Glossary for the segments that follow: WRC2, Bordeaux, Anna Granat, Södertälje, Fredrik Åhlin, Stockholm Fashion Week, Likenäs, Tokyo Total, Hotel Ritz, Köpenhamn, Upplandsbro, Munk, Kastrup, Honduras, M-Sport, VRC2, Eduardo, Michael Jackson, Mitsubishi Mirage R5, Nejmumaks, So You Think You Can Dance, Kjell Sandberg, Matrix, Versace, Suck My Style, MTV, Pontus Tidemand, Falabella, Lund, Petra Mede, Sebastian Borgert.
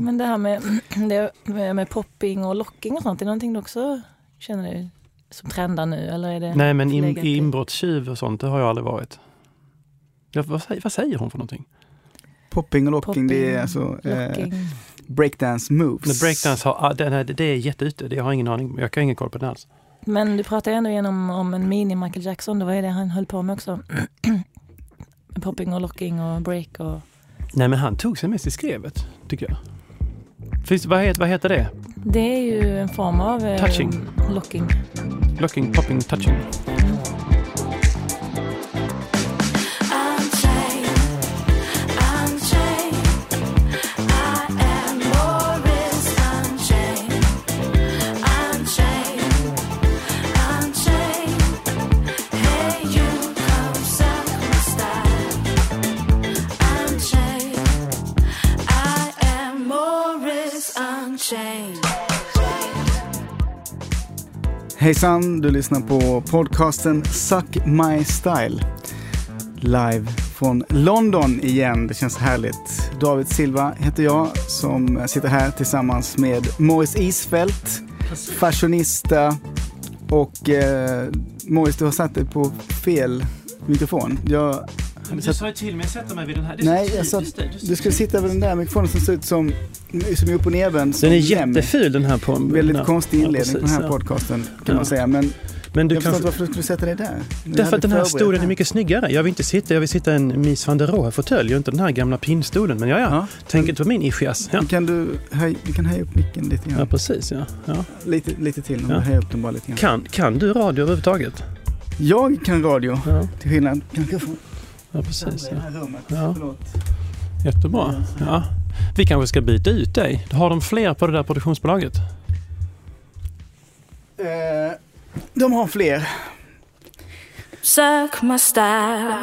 på. Men det här med popping och locking och sånt, är det någonting du också känner dig som trendar nu? Eller är det nej, men inbrottstjuv och sånt, det har jag aldrig varit. Ja, vad säger hon för någonting? Popping och locking, det är alltså breakdance moves. Men breakdance det är jätteute, det har ingen aning, jag kan ingen koll på det alls. Men du pratade ändå igenom om en mini Michael Jackson, det var ju det han höll på med också. Popping och locking och break och... Nej, men han tog sig mest i skrevet, tycker jag. Finns, vad heter det? Det är ju en form av... touching. Locking. Locking, popping, touching. Hejsan, du lyssnar på podcasten Suck My Style. Live från London igen, det känns härligt. David Silva heter jag som sitter här tillsammans med Morris Isfelt, fashionista. Och Morris, du har satt dig på fel mikrofon. Du sa ju till mig att sätta mig vid den här. Du skulle sitta vid den där mikrofonen som ser ut som är upp och neven. Den är jätteful, den här på en väldigt konstig inledning på den här podcasten kan man säga. Men du kan... Varför skulle du sätta dig där? Därför att den här stolen är mycket snyggare. Jag vill sitta i en Mies van der Rohe fåtölj, inte den här gamla pinstolen. Men ja. Tänk inte på min ischias. Ja. Kan du kan höja upp micken lite grann. Ja, precis. Ja. Lite till. Ja. Höja upp den bara lite grann. Kan du radio överhuvudtaget? Jag kan radio. Ja. Till skillnad. Ja, precis. Ja. Jättebra. Ja. Vi kanske ska byta ut dig. Har de fler på det där produktionsbolaget? De har fler. Suck my style.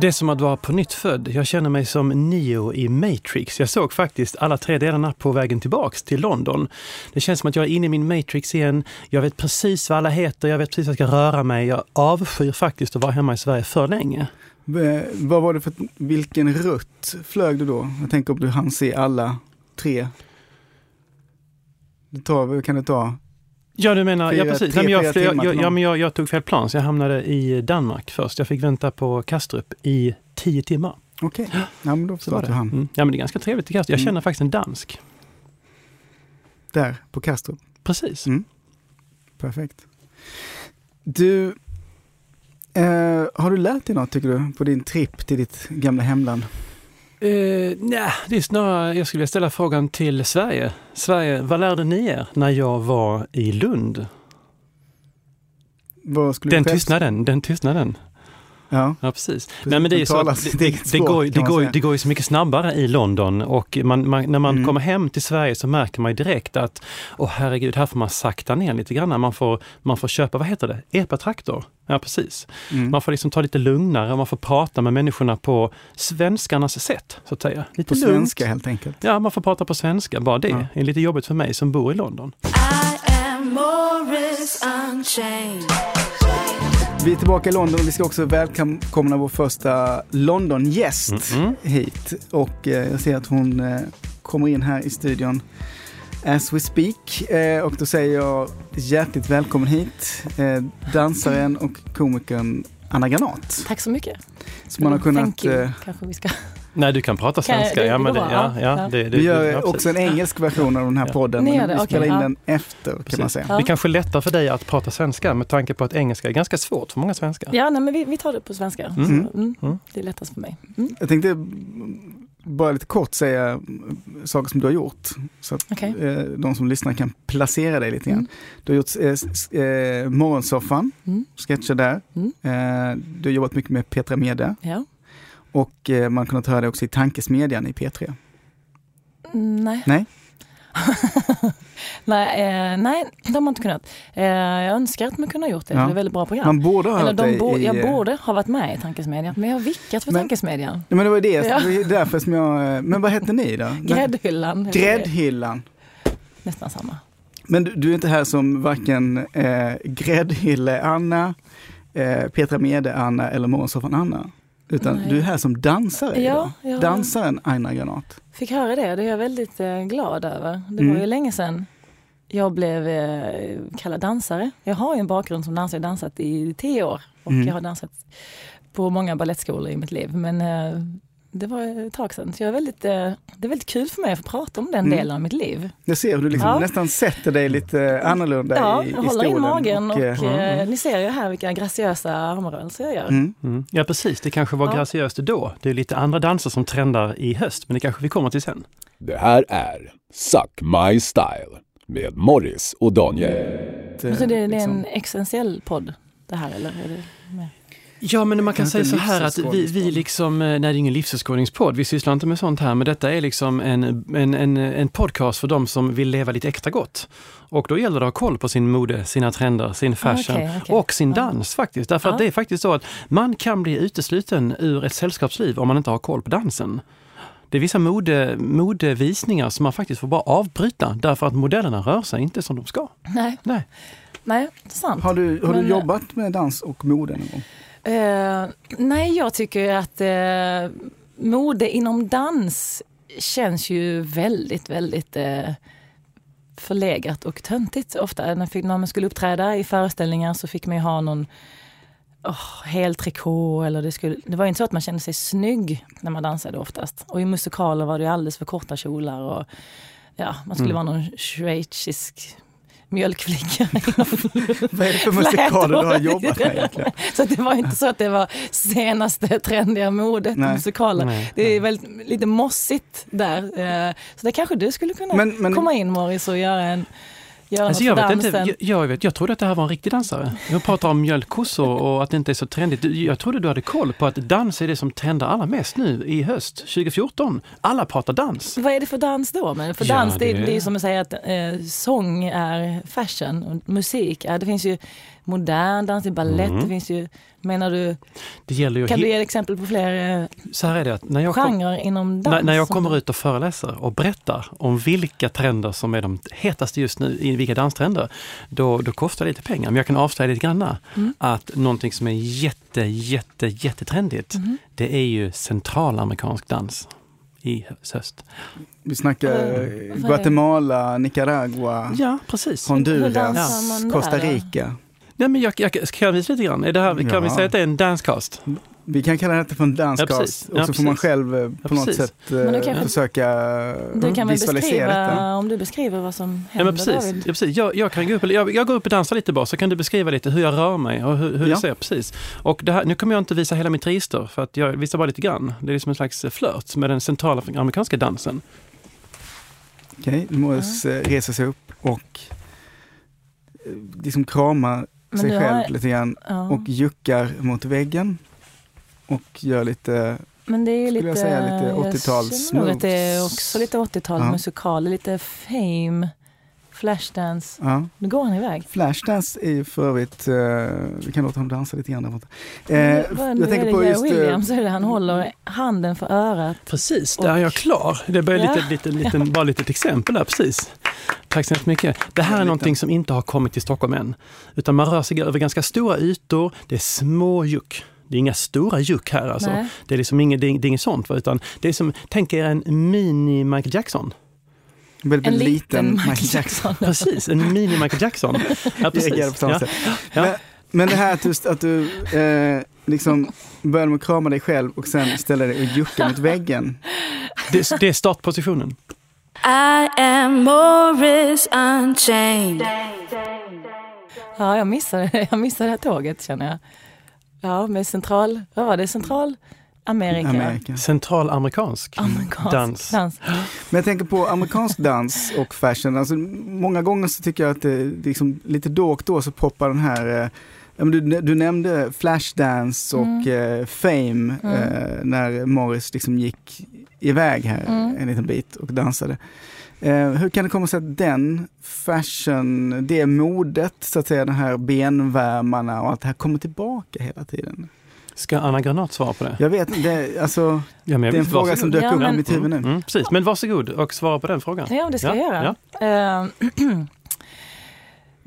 Det är som att vara på nytt född. Jag känner mig som Neo i Matrix. Jag såg faktiskt alla 3 delarna på vägen tillbaks till London. Det känns som att jag är inne i min Matrix igen. Jag vet precis vad alla heter. Jag vet precis vad jag ska röra mig. Jag avskyr faktiskt att vara hemma i Sverige för länge. Vad var det för... Vilken rutt flög du då? Jag tänker om du hann se alla 3. Kan du ta... Ja, du menar, 4, ja precis. 3, nej, men jag tog fel plan, så jag hamnade i Danmark först. Jag fick vänta på Kastrup i 10 timmar. Okej, okay. Ja, men då förstår jag. Ja, men det är ganska trevligt i Kastrup. Jag känner faktiskt en dansk. Där, på Kastrup? Precis. Mm. Perfekt. Du, har du lärt dig något, tycker du, på din trip till ditt gamla hemland? Nej, det är snarare, jag skulle vilja ställa frågan till Sverige. Sverige, vad lärde ni er när jag var i Lund? Den tystnaden. Ja, precis. Nej, men det är ju så att det går ju så mycket snabbare i London, och när man kommer hem till Sverige så märker man ju direkt att herregud, här får man sakta ner lite grann. Man får köpa, vad heter det? Epatraktor. Ja, precis. Mm. Man får liksom ta lite lugnare och man får prata med människorna på svenskarnas sätt, så att säga. Lite på lugnt. Svenska helt enkelt. Ja, man får prata på svenska. Bara det är lite jobbigt för mig som bor i London. I am Morris Unchained. Vi är tillbaka i London och vi ska också välkomna vår första London-gäst hit. Och jag ser att hon kommer in här i studion as we speak. Och då säger jag hjärtligt välkommen hit, dansaren och komikern Anna Granat. Tack så mycket. Som man har kunnat... Kanske vi ska... Nej, du kan prata svenska. Vi gör också en engelsk version av den här podden. Men vi spelar in den efter, kan man säga. Det kanske är lättare för dig att prata svenska med tanke på att engelska är ganska svårt för många svenskar. Ja, nej, men vi tar det på svenska. Det är lättast för mig. Jag tänkte bara lite kort säga saker som du har gjort. Så att de som lyssnar kan placera dig lite grann. Du har gjort morgonsoffan, sketcher där. Du har jobbat mycket med Petra Mede. Ja. Och man kunnat höra det också i tankesmedjan i P3. Nej, de har man inte kunnat. Jag önskar att man kunde ha gjort det. Ja. Det är väldigt bra program. Man borde ha jag borde ha varit med i tankesmedjan. Men jag har vickat för tankesmedjan. Men det var det. Ja. Det är därför som jag... Men vad hette ni då? Gräddhyllan. Nästan samma. Men du är inte här som varken Gräddhylle Anna, Petra Mede Anna eller Morgonsoffan Anna? Utan nej. Du är här som dansare idag. Ja. Dansaren Anna Granat. Fick höra det är jag väldigt glad över. Det var ju länge sedan jag blev kallad dansare. Jag har ju en bakgrund som dansare. Jag har dansat i 10 år. Och jag har dansat på många ballettskolor i mitt liv. Men det var ett tag sedan. Så jag är väldigt, det är väldigt kul för mig att få prata om den delen av mitt liv. Jag ser hur du liksom nästan sätter dig lite annorlunda i stolen. Ja, håller in magen och ni ser ju här vilka graciösa armrörelser jag gör. Ja, precis. Det kanske var graciöst då. Det är lite andra danser som trendar i höst, men det kanske vi kommer till sen. Det här är Suck My Style med Morris och Daniel. Så det är en existentiell podd det här, eller är det med? Ja, men man kan säga så här att vi liksom, nej, det är ingen livsåskådningspodd, vi sysslar inte med sånt här, men detta är liksom en podcast för de som vill leva lite extra gott. Och då gäller det att ha koll på sin mode, sina trender, sin fashion och sin dans faktiskt. Därför att det är faktiskt så att man kan bli utesluten ur ett sällskapsliv om man inte har koll på dansen. Det är vissa modevisningar som man faktiskt får bara avbryta därför att modellerna rör sig inte som de ska. Nej, det är sant. Har du jobbat med dans och mode någon gång? Nej, jag tycker att mode inom dans känns ju väldigt, väldigt förlegat och töntigt ofta. När man skulle uppträda i föreställningar så fick man ju ha någon hel trikå. Eller det var ju inte så att man kände sig snygg när man dansade oftast. Och i musikaler var det ju alldeles för korta kjolar. Och, man skulle vara någon schweizisk mjölkflicka. Vad är det för musikaler du har jobbat med egentligen? Så det var inte så att det var senaste trendiga modet musikaler. Det är väldigt lite mossigt där. Så det kanske du skulle kunna komma in, Morris, och göra en... Alltså jag trodde att det här var en riktig dansare. Jag pratar om mjölkkossor och att det inte är så trendigt. Jag trodde du hade koll på att dans är det som trendar allra mest nu i höst 2014. Alla pratar dans. Vad är det för dans då? Men för dans det är som att säga att sång är fashion och musik. Det finns ju modern dans, i ballett, det finns ju, menar du, det gäller ju, kan du ge exempel på fler så här är det, att när jag genrer inom dans? När jag kommer ut och föreläser och berättar om vilka trender som är de hetaste just nu, i vilka danstrender, då kostar det lite pengar. Men jag kan avslöja lite grann att någonting som är jättetrendigt, det är ju centralamerikansk dans i höst. Vi snackar Guatemala, Nicaragua, Honduras, Costa Rica. Nej, men jag kan visa lite grann. Kan vi säga att det är en dancecast? Vi kan kalla det för en dancecast. Och så får man själv på något sätt försöka visualisera detta. Om du beskriver vad som händer, David. Jag kan gå upp, jag går upp och dansar lite bara, så kan du beskriva lite hur jag rör mig och hur jag ser. Precis. Och det här, nu kommer jag inte visa hela mitt register, för att jag visar bara lite grann. Det är liksom en slags flört med den centrala amerikanska dansen. Okej, nu måste resa sig upp och... liksom kramar sig själv lite grann och juckar mot väggen och gör lite, men det är lite, jag säga, lite 80-tals moves. Det är också lite 80-tals musikaler, lite Fame, Flashdance. Nu går han iväg. Flashdance är ju för övrigt, vi kan låta honom dansa lite grann där borta. Jag tänker på just Williams, hur han håller handen för örat. Precis, där är jag klar. Det börjar bara lite exempel där, precis. Tack så mycket. Det här är någonting som inte har kommit till Stockholm än. Utan man rör sig över ganska stora ytor. Det är små juck. Det är inga stora juck här alltså. Det är liksom inget sånt. Utan det är som, tänk er en mini Michael Jackson. En liten Michael Jackson. Precis, en mini Michael Jackson. Ja, precis. Men det här att du liksom börjar med att krama dig själv och sen ställer dig och jucka mot väggen. Det är startpositionen. I am Morris Unchained. Ja, jag missade det här tåget, känner jag. Ja, med centralamerikansk dans. Men jag tänker på amerikansk dans och fashion. Alltså, många gånger så tycker jag att det liksom, lite då och då så poppar den här... Du nämnde Flashdance och Fame när Morris liksom gick iväg här en liten bit och dansade. Hur kan det komma sig att den fashion, det modet, så att säga, den här benvärmarna och allt det här kommer tillbaka hela tiden? Ska Anna Granat svara på det? Jag vet, det är en fråga som dök upp i mitt huvud nu. Precis, men varsågod och svara på den frågan. Ja, det ska jag göra.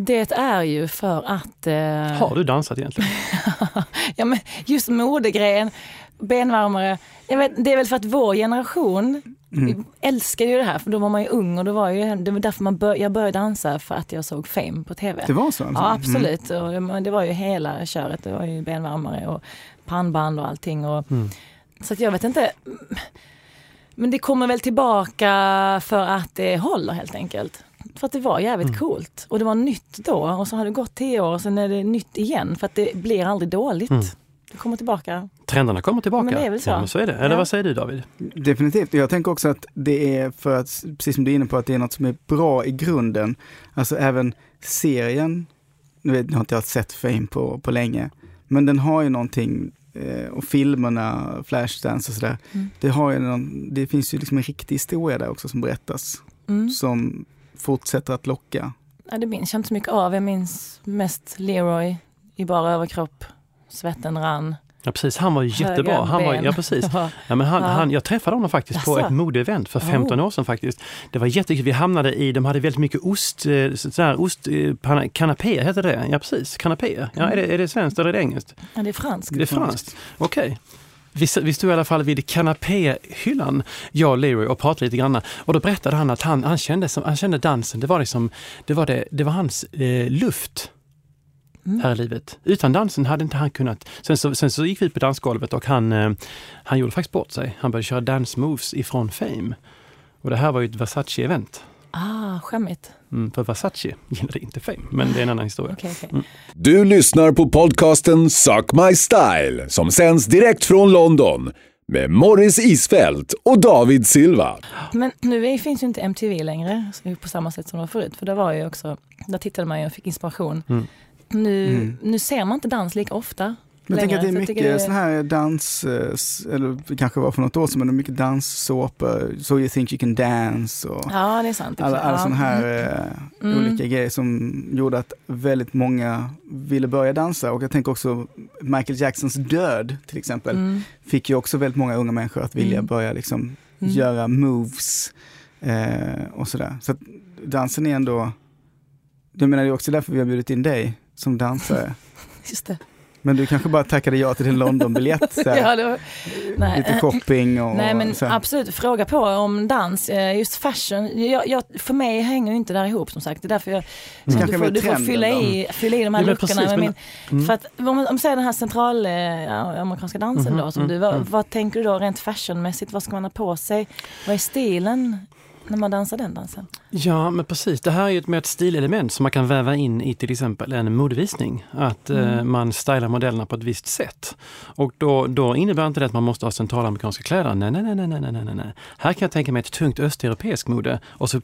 Det är ju för att... Har du dansat egentligen? Ja, men just modegrejen, benvärmare. Jag vet, det är väl för att vår generation älskar ju det här. För då var man ju ung och då var ju, det var därför jag började dansa, för att jag såg Fame på tv. Det var så? Alltså. Ja, absolut. Och det var ju hela köret. Det var ju benvärmare och pannband och allting. Och, så att jag vet inte... Men det kommer väl tillbaka för att det håller helt enkelt. För att det var jävligt coolt. Och det var nytt då. Och så har det gått 10 år och sen är det nytt igen. För att det blir aldrig dåligt. Det kommer tillbaka. Trenderna kommer tillbaka. Men det är väl så. Ja, men så är det. Eller vad säger du, David? Definitivt. Jag tänker också att det är för att, precis som du är inne på, att det är något som är bra i grunden. Alltså även serien. Nu har inte jag sett Fame på länge. Men den har ju någonting... och filmerna, Flashdance och sådär. Det finns ju liksom en riktig historia där också som berättas. Som fortsätter att locka. Ja, det minns jag inte så mycket av. Jag minns mest Leroy i bara överkropp. Svetten rann. Ja, precis. Han var ju jättebra. Han var, ja, precis. Ja, men han, jag träffade honom faktiskt på ett modeevent för 15 år sedan faktiskt. Det var jättekul. Vi hamnade i, de hade väldigt mycket kanapéer heter det. Ja, precis. Kanapéer. Ja, är det svenskt eller är det engelskt? Ja, det är franskt. Det är franskt. Okej. Okay. Vi stod i alla fall vid kanapéhyllan, jag och Leroy, och pratade lite grann. Och då berättade han att han kände dansen. Det var hans luft. Här i livet. Utan dansen hade inte han kunnat. Sen så gick vi på dansgolvet och han gjorde faktiskt bort sig. Han började köra dance moves ifrån Fame. Och det här var ju ett Versace-event. Ah, skämmigt. För Versace gillade inte Fame, men det är en annan historia. Okay. Du lyssnar på podcasten Suck My Style som sänds direkt från London med Morris Isfelt och David Silva. Men nu finns ju inte MTV längre på samma sätt som det var förut. För det var ju också, där tittade man ju och fick inspiration. Nu ser man inte dans lika ofta. Jag tänker att det är mycket sån här dans, eller kanske var för något år sedan, men det är mycket danssåpor, So You Think You Can Dance och ja, det är sant, alla sån här olika grejer som gjorde att väldigt många ville börja dansa. Och jag tänker också Michael Jacksons död till exempel fick ju också väldigt många unga människor att vilja börja liksom göra moves och sådär. Så att dansen är ändå... Jag menar, det är också därför vi har bjudit in dig som dansare. Just det. Men du kanske bara tackade ja till din London-biljett. Ja, det var... Nej. Lite shopping och... Nej, men så. Absolut. Fråga på om dans. Just fashion. För mig hänger ju inte där ihop, som sagt. Det är därför jag... Mm. Du får fylla i de här luckorna. För att om säger den här centralamerikanska dansen då, som vad tänker du då rent fashionmässigt? Vad ska man ha på sig? Vad är stilen när man dansar den dansen? Ja, men precis. Det här är ju ett stilelement som man kan väva in i till exempel en modevisning. Att man stylar modellerna på ett visst sätt. Och då innebär inte det att man måste ha centralamerikanska kläder. Nej. Här kan jag tänka mig ett tungt östeuropeisk mode. Och så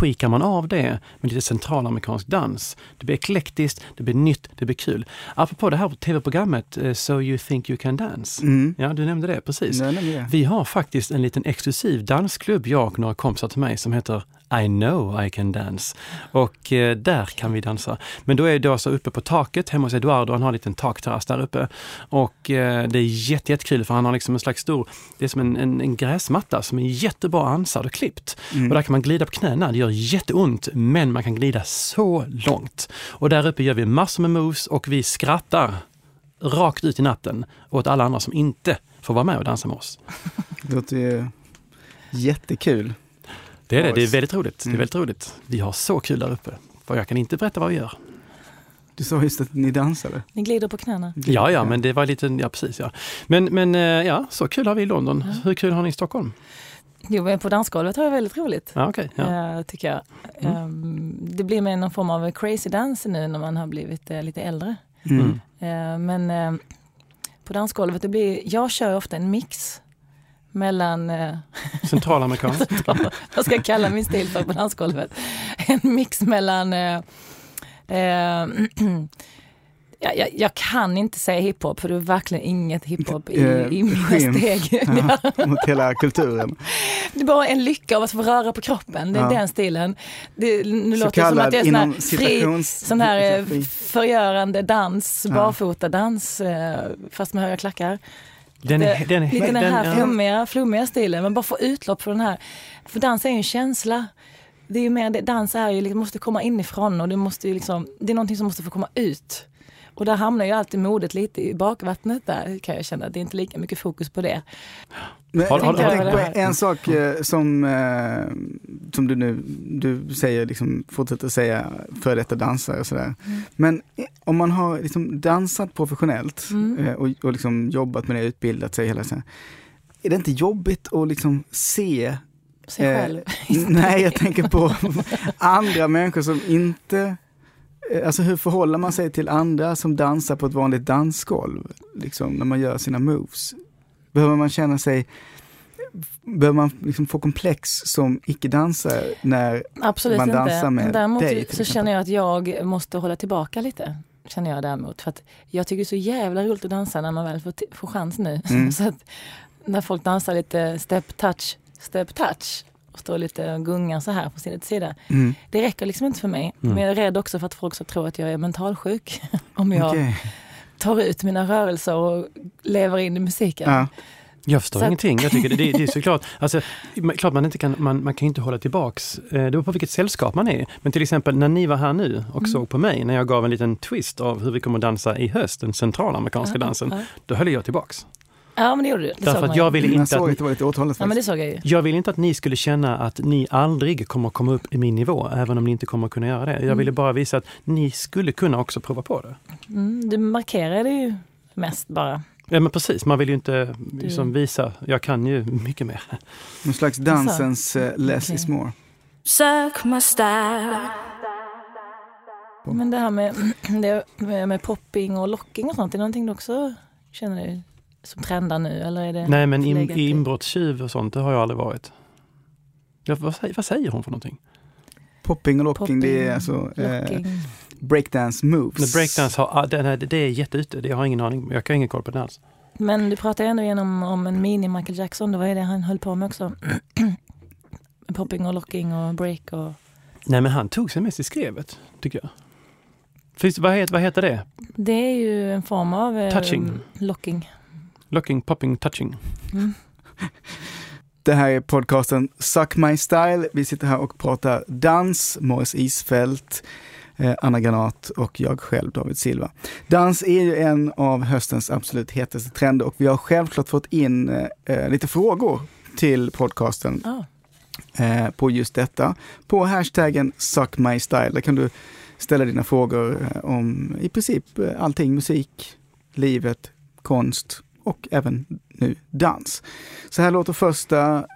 tweakar man av det med lite centralamerikansk dans. Det blir eklektiskt, det blir nytt, det blir kul. Apropå det här tv-programmet So You Think You Can Dance. Ja, du nämnde det, precis. Nej. Vi har faktiskt en liten exklusiv dansklubb, jag och några kompisar till mig, som heter I Know I Can Dance. Och där kan vi dansa. Men då är det alltså uppe på taket hemma hos Eduardo. Han har en liten takterrass där uppe. Och det är jättekul, för han har liksom en slags stor... Det är som en gräsmatta som är jättebra ansad och klippt. Och där kan man glida på knäna. Det gör jätteont, men man kan glida så långt. Och där uppe gör vi massor med moves och vi skrattar rakt ut i natten åt alla andra som inte får vara med och dansa med oss. Det är jättekul. Det är väldigt roligt. Det är väldigt roligt. Vi har så kul där uppe. För jag kan inte berätta vad vi gör. Du sa just att ni dansade. Ni glider på knäna. Ja, men det var lite... Ja, precis, ja. Men ja, så kul har vi i London. Ja. Hur kul har ni i Stockholm? Jo, men på dansgolvet har jag väldigt roligt. Ja, okej. Ja. Tycker jag. Det blir med någon form av crazy dance nu när man har blivit lite äldre. Men på dansgolvet, det blir... Jag kör ofta en mix mellan... Centralamerikansk. Jag ska kalla min stil för på dansgolvet. En mix mellan... Jag kan inte säga hiphop, för det är verkligen inget hiphop i mina steg. Ja, mot hela kulturen. Det är bara en lycka av att få röra på kroppen. Det är den stilen. Det, nu så låter det som att det är sån här förgörande dans, barfotadans, fast med höga klackar. Den här flummiga stilen. Man bara får utlopp för den här. För dans är ju en känsla. det är ju mer, dans är ju liksom, måste komma inifrån och det måste ju liksom, det är någonting som måste få komma ut. Och där hamnar ju alltid modet lite i bakvattnet där, kan jag känna. Det är inte lika mycket fokus på det. Men, jag på en sak som du nu du säger, liksom, fortsätter säga för detta dansare och sådär. Mm. Men om man har liksom dansat professionellt och liksom jobbat med det, utbildat sig hela tiden. Är det inte jobbigt att liksom se sig själv? Nej, jag tänker på andra människor som inte... Alltså hur förhåller man sig till andra som dansar på ett vanligt dansgolv liksom, när man gör sina moves? Behöver man känna sig... Behöver man liksom få komplex som icke-dansare när absolut man dansar inte. Med däremot dig? Däremot så känner jag att jag måste hålla tillbaka lite. Känner jag däremot. För att jag tycker det är så jävla roligt att dansa när man väl får chans nu. Mm. Så att när folk dansar lite step touch. Står lite och gungar så här på sin sida. Mm. Det räcker liksom inte för mig. Mm. Men jag är rädd också för att folk så tror att jag är mentalsjuk om jag tar ut mina rörelser och lever in i musiken. Ja. Jag förstår ingenting. Jag tycker det är såklart. Alltså, klart man inte kan, man kan inte hålla tillbaks. Det var på vilket sällskap man är. Men till exempel när ni var här nu och såg på mig när jag gav en liten twist av hur vi kommer att dansa i höst, den centralamerikanska dansen, då höll jag tillbaks. Ja, men det gjorde du. Det därför att jag ville inte att det var lite åthållet. Ja, men det såg jag ju. Jag ville inte att ni skulle känna att ni aldrig kommer att komma upp i min nivå, även om ni inte kommer att kunna göra det. Jag ville bara visa att ni skulle kunna också prova på det. Mm, du markerade ju mest bara. Ja, men precis. Man vill ju inte liksom, visa, jag kan ju mycket mer. Någon slags dansens less is more. Suck my style. Men det här med popping och locking och sånt, är någonting du också känner dig som trendar nu, eller är det... Nej, men inbrottstjuv och sånt, det har jag aldrig varit. Ja, vad säger hon för någonting? Popping och locking, det är alltså breakdance moves. Men breakdance, det är jätteute, det har jag ingen aning, jag kan ingen koll på det alls. Men du pratar ju ändå igenom om en mini Michael Jackson, det var ju det han höll på med också. Popping och locking och break och... Nej, men han tog sig mest i skrevet, tycker jag. Vad heter det? Det är ju en form av... touching. Locking. Locking, popping, touching. Det här är podcasten Suck My Style. Vi sitter här och pratar dans, Morris Isfelt, Anna Granat och jag själv, David Silva. Dans är ju en av höstens absolut hetaste trender och vi har självklart fått in lite frågor till podcasten på just detta. På hashtaggen Suck My Style, där kan du ställa dina frågor om i princip allting, musik, livet, konst och även nu dans. Så här låter första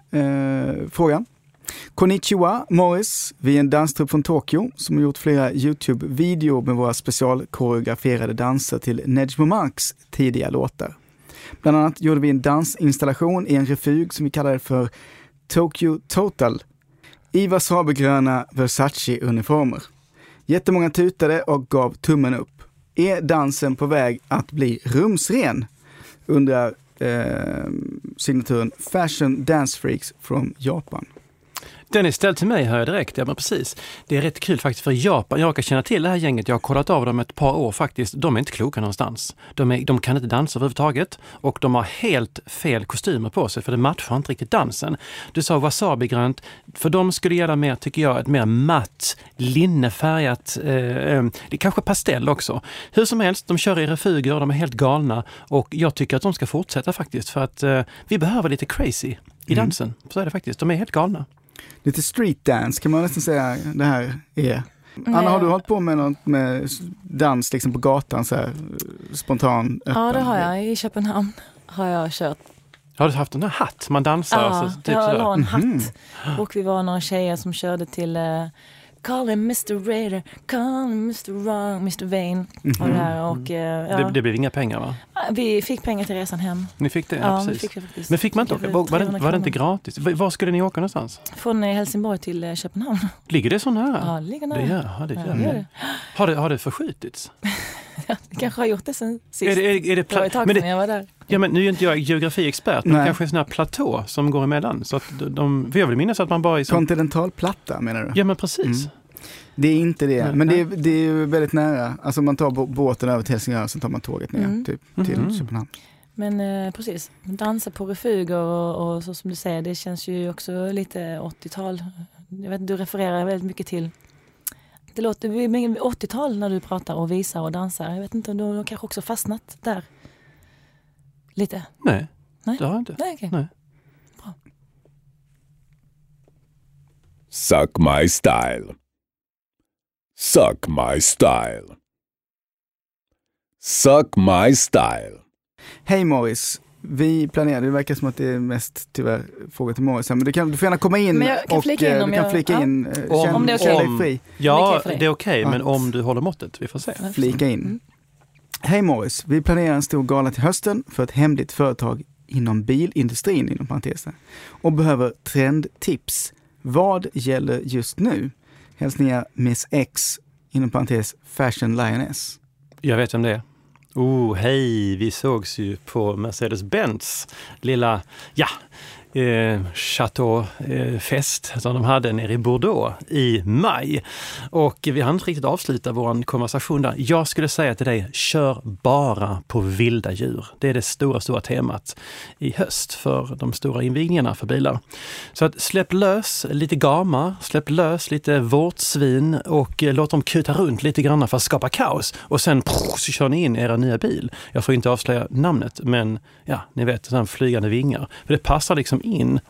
frågan. Konnichiwa, Morris. Vi är en danstrupp från Tokyo som har gjort flera YouTube-videor med våra specialkoreograferade danser till Nejmumaks tidiga låtar. Bland annat gjorde vi en dansinstallation i en refug som vi kallade för Tokyo Total. I wasabigröna Versace-uniformer. Jättemånga tutade och gav tummen upp. Är dansen på väg att bli rumsren? Undrar signaturen Fashion Dance Freaks från Japan. Den är ställd till mig, hör jag direkt. Ja, men precis. Det är rätt kul faktiskt för Japan. Jag kan känna till det här gänget. Jag har kollat av dem ett par år faktiskt. De är inte kloka någonstans. De kan inte dansa överhuvudtaget. Och de har helt fel kostymer på sig för det matchar inte riktigt dansen. Du sa wasabigrönt. För dem skulle gälla mer, tycker jag, ett mer matt, linnefärgat, det kanske pastell också. Hur som helst, de kör i refuger, de är helt galna. Och jag tycker att de ska fortsätta faktiskt för att vi behöver lite crazy i dansen. Så är det faktiskt. De är helt galna. Lite street dance kan man nästan säga det här är. Anna, har du hållit på med något med dans liksom på gatan så här spontan? Öppen? Ja, det har jag. I Köpenhamn har jag kört. Har du haft en hatt? Man dansar alltså, typ jag har en hatt. Och vi var några tjejer som körde till Call him Mr. Raider, call him Mr. Wrong, Mr. Vain. Det blev inga pengar, va? Vi fick pengar till resan hem. Ni fick det? Ja, precis. Men fick man inte åka? Var det inte gratis? Var skulle ni åka någonstans? Från Helsingborg till Köpenhamn. Ligger det så nära? Ja, det ligger nära. Det gör det. Har det förskjutits? Det kanske har gjort det sen sist. Är det men jag var där. Ja, men nu är inte jag geografiexpert, men kanske en sån här platå som går emellan. Så att jag vill minnas att man bara är som... Kontinentalplatta, menar du? Ja, men precis. Mm. Det är inte det, men det är ju väldigt nära. Alltså man tar båten över till Helsingör och sen tar man tåget ner till Köpenhamn. Men precis, dansa på refuger och så som du säger, det känns ju också lite 80-tal Jag vet inte, du refererar väldigt mycket till. Det låter 80-tal när du pratar och visar och dansar. Jag vet inte om du kanske också fastnat där. Lite? Nej, det har jag inte. Nej, okay. Nej. Bra. Suck my style. Suck my style. Suck my style. Hej Morris. Vi planerade, det verkar som att det är mest tyvärr frågor till Morris. Men du får gärna komma in och du kan flika in. Om det är okej. Ja, det är okej, men om du håller måttet, vi får se. Flika in. Mm. Hej Morris, vi planerar en stor gala till hösten för ett hemligt företag inom bilindustrin, inom parentesen. Och behöver trendtips. Vad gäller just nu? Hälsningar Miss X, inom parentes Fashion Lioness. Jag vet om det är. Oh, hej, vi sågs ju på Mercedes-Benz lilla, chateau-fest som de hade nere i Bordeaux i maj. Och vi hann inte riktigt avsluta vår konversation där. Jag skulle säga till dig, kör bara på vilda djur. Det är det stora, stora temat i höst för de stora invigningarna för bilar. Så att släpp lös lite gamar, släpp lös lite vårtsvin och låt dem kuta runt lite grann för att skapa kaos. Och sen så kör ni in era nya bil. Jag får inte avslöja namnet, men ni vet, sådana flygande vingar. För det passar liksom in.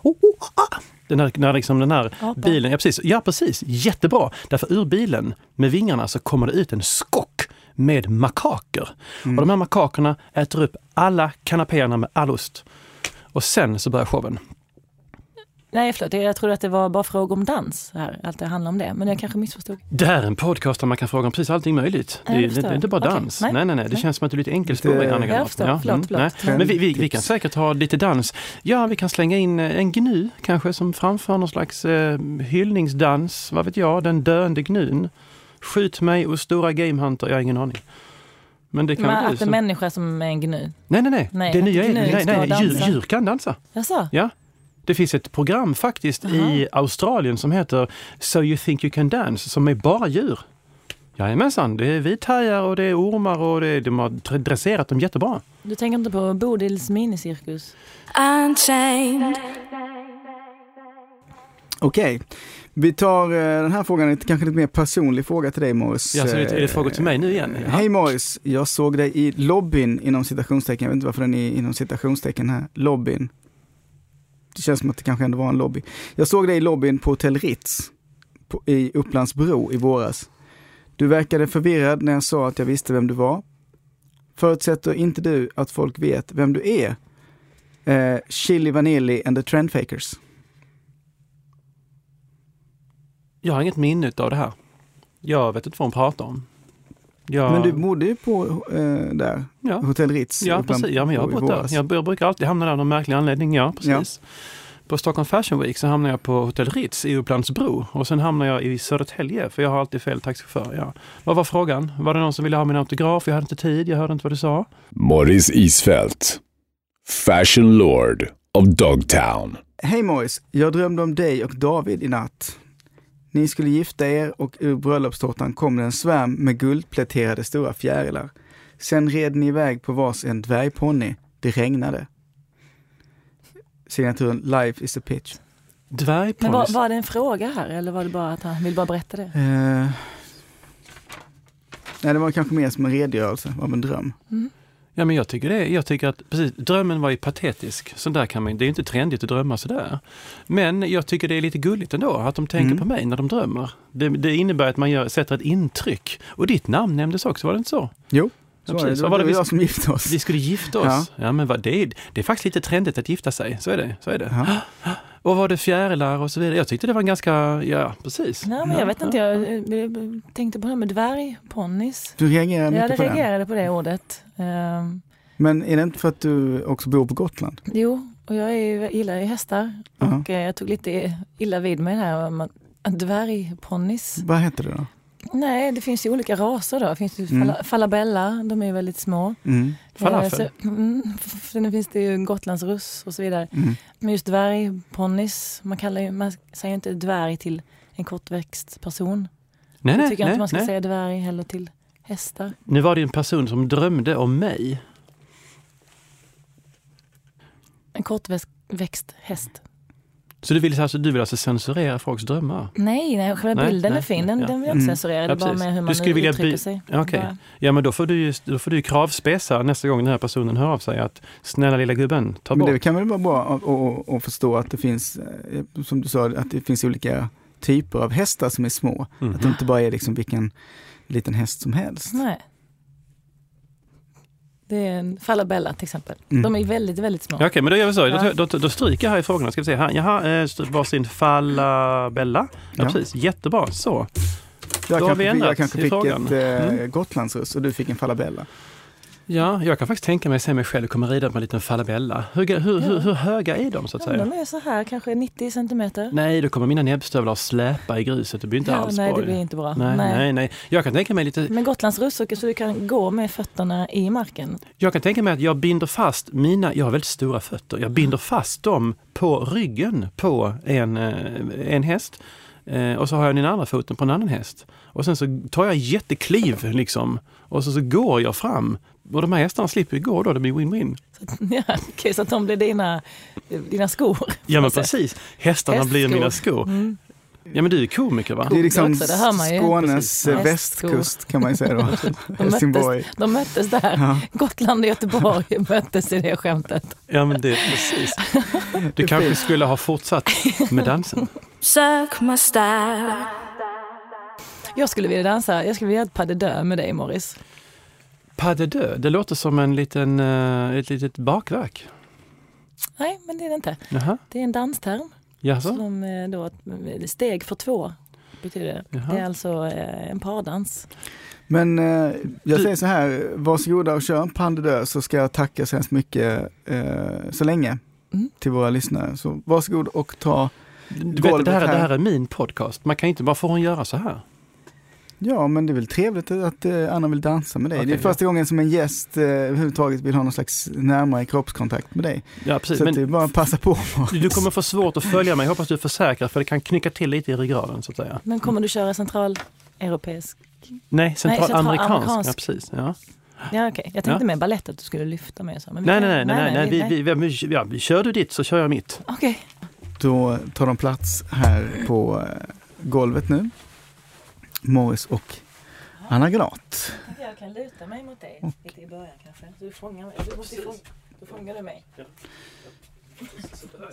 Den här apa. Bilen. Ja, precis. Jättebra. Därför ur bilen med vingarna så kommer det ut en skock med makaker. Mm. Och de här makakerna äter upp alla kanapéerna med all ost. Och sen så börjar showen. Nej, förlåt. Jag trodde att det var bara fråga om dans här. Allt det handlar om det. Men jag kanske missförstod. Det är en podcast där man kan fråga om precis allting möjligt. Det är inte bara dans. Okay. Nej. Det känns som att du är lite enkelspårig. Jag förstår. Förlåt. Men vi kan säkert ha lite dans. Ja, vi kan slänga in en gnu kanske som framför någon slags hyllningsdans. Vad vet jag? Den döende gnun. Skjut mig och stora gamehunter. Jag har ingen aning. Men det kan man, att en människa som är en gnu? Nej. Det nya är... Nej. Djur kan dansa. Jaså? Ja. Det finns ett program faktiskt i Australien som heter So You Think You Can Dance, som är bara djur. Jajamensan, det är vithajar och det är ormar och de har dresserat dem jättebra. Du tänker inte på Bodils minicirkus? Unchained. Okej. Vi tar den här frågan, kanske lite mer personlig fråga till dig, Morris. Ja, så är det frågor till mig nu igen? Ja. Hej Morris, jag såg dig i lobbyn inom citationstecken. Jag vet inte varför den är inom citationstecken här. Lobbyn. Det känns som att det kanske ändå var en lobby. Jag såg dig i lobbyn på Hotel Ritz i Upplandsbro i våras. Du verkade förvirrad när jag sa att jag visste vem du var. Förutsätter inte du att folk vet vem du är? Chili Vanilli and the Trendfakers. Jag har inget minne av det här. Jag vet inte vad hon pratar om. Men du bodde ju på där, Hotel Ritz. Ja, precis. Ja, men jag har bott där. Jag brukar alltid hamna där av någon märklig anledning. Ja, precis. Ja. På Stockholm Fashion Week så hamnar jag på Hotel Ritz i Upplandsbro. Och sen hamnar jag i Södertälje, för jag har alltid fel taxichaufför. Ja. Vad var frågan? Var det någon som ville ha min autograf? Jag hade inte tid, jag hörde inte vad du sa. Morris Isfelt, Fashion Lord of Dogtown. Hej Morris, jag drömde om dig och David i natt. Ni skulle gifta er och ur bröllopstårtan kom det en svärm med guldpläterade stora fjärilar. Sen red ni iväg på vars en dvärgponny. Det regnade. Signaturen Life is the pitch. Men var det en fråga här? Eller var det bara att han ville bara berätta det? Nej, det var kanske mer som en redogörelse av en dröm. Mm. Ja, men jag tycker det. Jag tycker att precis, drömmen var ju patetisk. Så där kan man, det är ju inte trendigt att drömma så där. Men jag tycker det är lite gulligt ändå att de tänker på mig när de drömmer. Det innebär att man sätter ett intryck. Och ditt namn nämndes också, var det inte så? Jo, så var det. Så var det jag som gifte oss. Vi skulle gifta oss. Ja, men det är faktiskt lite trendigt att gifta sig. Så är det. Ja. Och var det fjärilar och så vidare. Jag tyckte det var en ganska... Ja, precis. Nej, men jag vet inte. Jag tänkte på det här med dvärgponnis. Du reagerade mycket på det. Jag reagerade på det ordet. Men är det inte för att du också bor på Gotland? Jo, och jag gillar ju hästar. Uh-huh. Och jag tog lite illa vid mig här. Dvärgponnis. Vad heter det då? Nej, det finns ju olika raser då. Det finns ju falabella, de är ju väldigt små. Mm. Falafel? Nu finns det ju Gotlands russ och så vidare. Mm. Men just dvärgponnis, man säger inte dvärg till en kortväxt person. Jag tycker inte man ska säga dvärg heller till hästar. Nu var det en person som drömde om mig. En kortväxt häst. Så du vill alltså censurera folks drömmar? Nej, själva bilden är fin. Den vill jag inte censurera. Det är bara med hur man uttrycker sig. Okay. Bara... Ja, men då får du kravspesa nästa gång den här personen hör av sig att snälla lilla gubben, ta bort. Men det kan väl vara bra att förstå att det finns, som du sa, att det finns olika typer av hästar som är små. Mm. Att de inte bara är liksom vilken liten häst som helst. Nej. Det är en falabella till exempel. Mm. De är väldigt, väldigt små. Okej, men då gör vi så. Ja. Då stryker jag här i frågorna. Ska vi se här. Jaha, varsin falabella. Ja, precis. Jättebra. Så. Jag kanske fick ett Gotlandsrus och du fick en falabella. Ja, jag kan faktiskt tänka mig se mig själv kommer rida på en liten falabella. Hur höga är de så att säga? De är så här, kanske 90 centimeter. Nej, då kommer mina näbbstövlar släpa i gruset. Det blir inte alls bra. Nej, det blir inte bra. Nej. Jag kan tänka mig lite... Men Gotlandsrussor så du kan gå med fötterna i marken. Jag kan tänka mig att jag binder fast mina... Jag har väldigt stora fötter. Jag binder fast dem på ryggen på en häst. Och så har jag den andra foten på en annan häst. Och sen så tar jag jättekliv liksom. Och så går jag fram. Och de här hästarna slipper gå då, det blir win-win. Så att de blir dina skor. Ja, men precis. Hästarna blir mina skor. Mm. Ja, men du är komiker va? Det är liksom Skånes västkust kan man ju säga då. Helsingborg. De möttes där. Ja. Gotland och Göteborg möttes i det skämtet. Ja, men det är precis. Du kanske skulle ha fortsatt med dansen. Suck my style. Jag skulle vilja dansa. Jag skulle vilja ha ett pas de deux med dig, Morris. Pas de deux? Det låter som ett litet bakverk. Nej, men det är det inte. Jaha. Det är en dansterm. Jaså? Som då steg för två betyder det. Jaha. Det är alltså en pardans. Men jag säger så här, varsågoda och kör en pas de deux så ska jag tacka så hemskt mycket så länge till våra lyssnare. Så varsågod och ta... Du vet, det här är min podcast. Man kan inte bara få hon göra så här. Ja, men det är väl trevligt att Anna vill dansa med dig. Okay, det är första gången som en gäst överhuvudtaget vill ha någon slags närmare kroppskontakt med dig. Ja, precis. Så men det är bara att passa på. Du kommer få svårt att följa mig. Jag hoppas du försäkrar, för det kan knycka till lite i ryggraden så att säga. Men kommer du köra central-europeisk? Nej, central-amerikansk. Ja, precis. Ja. Ja, okej. Jag tänkte med ballett att du skulle lyfta mig. Nej. Kör du ditt så kör jag mitt. Okej. Då tar de plats här på golvet nu. Morris och Anna Granat. Jag kan luta mig mot dig lite i början kanske. Du fångar mig. Du fångar mig. Ja.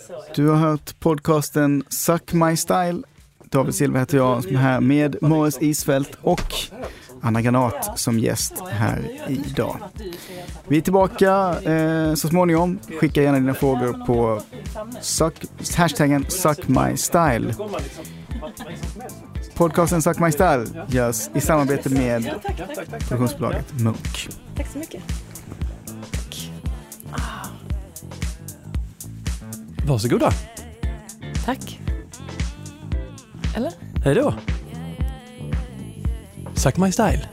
Så, ja. Du har hört podcasten Suck My Style. David Silva heter jag som är här med Morris Isfelt och Anna Granat som gäst här idag. Vi är tillbaka så småningom. Skicka gärna dina frågor på hashtaggen #SuckMyStyle. Podcasten Suck My Style görs i samarbete med produktionsbolaget Munk. Tack så mycket. Varsågoda. Tack. Eller? Hej då. Suck My Style.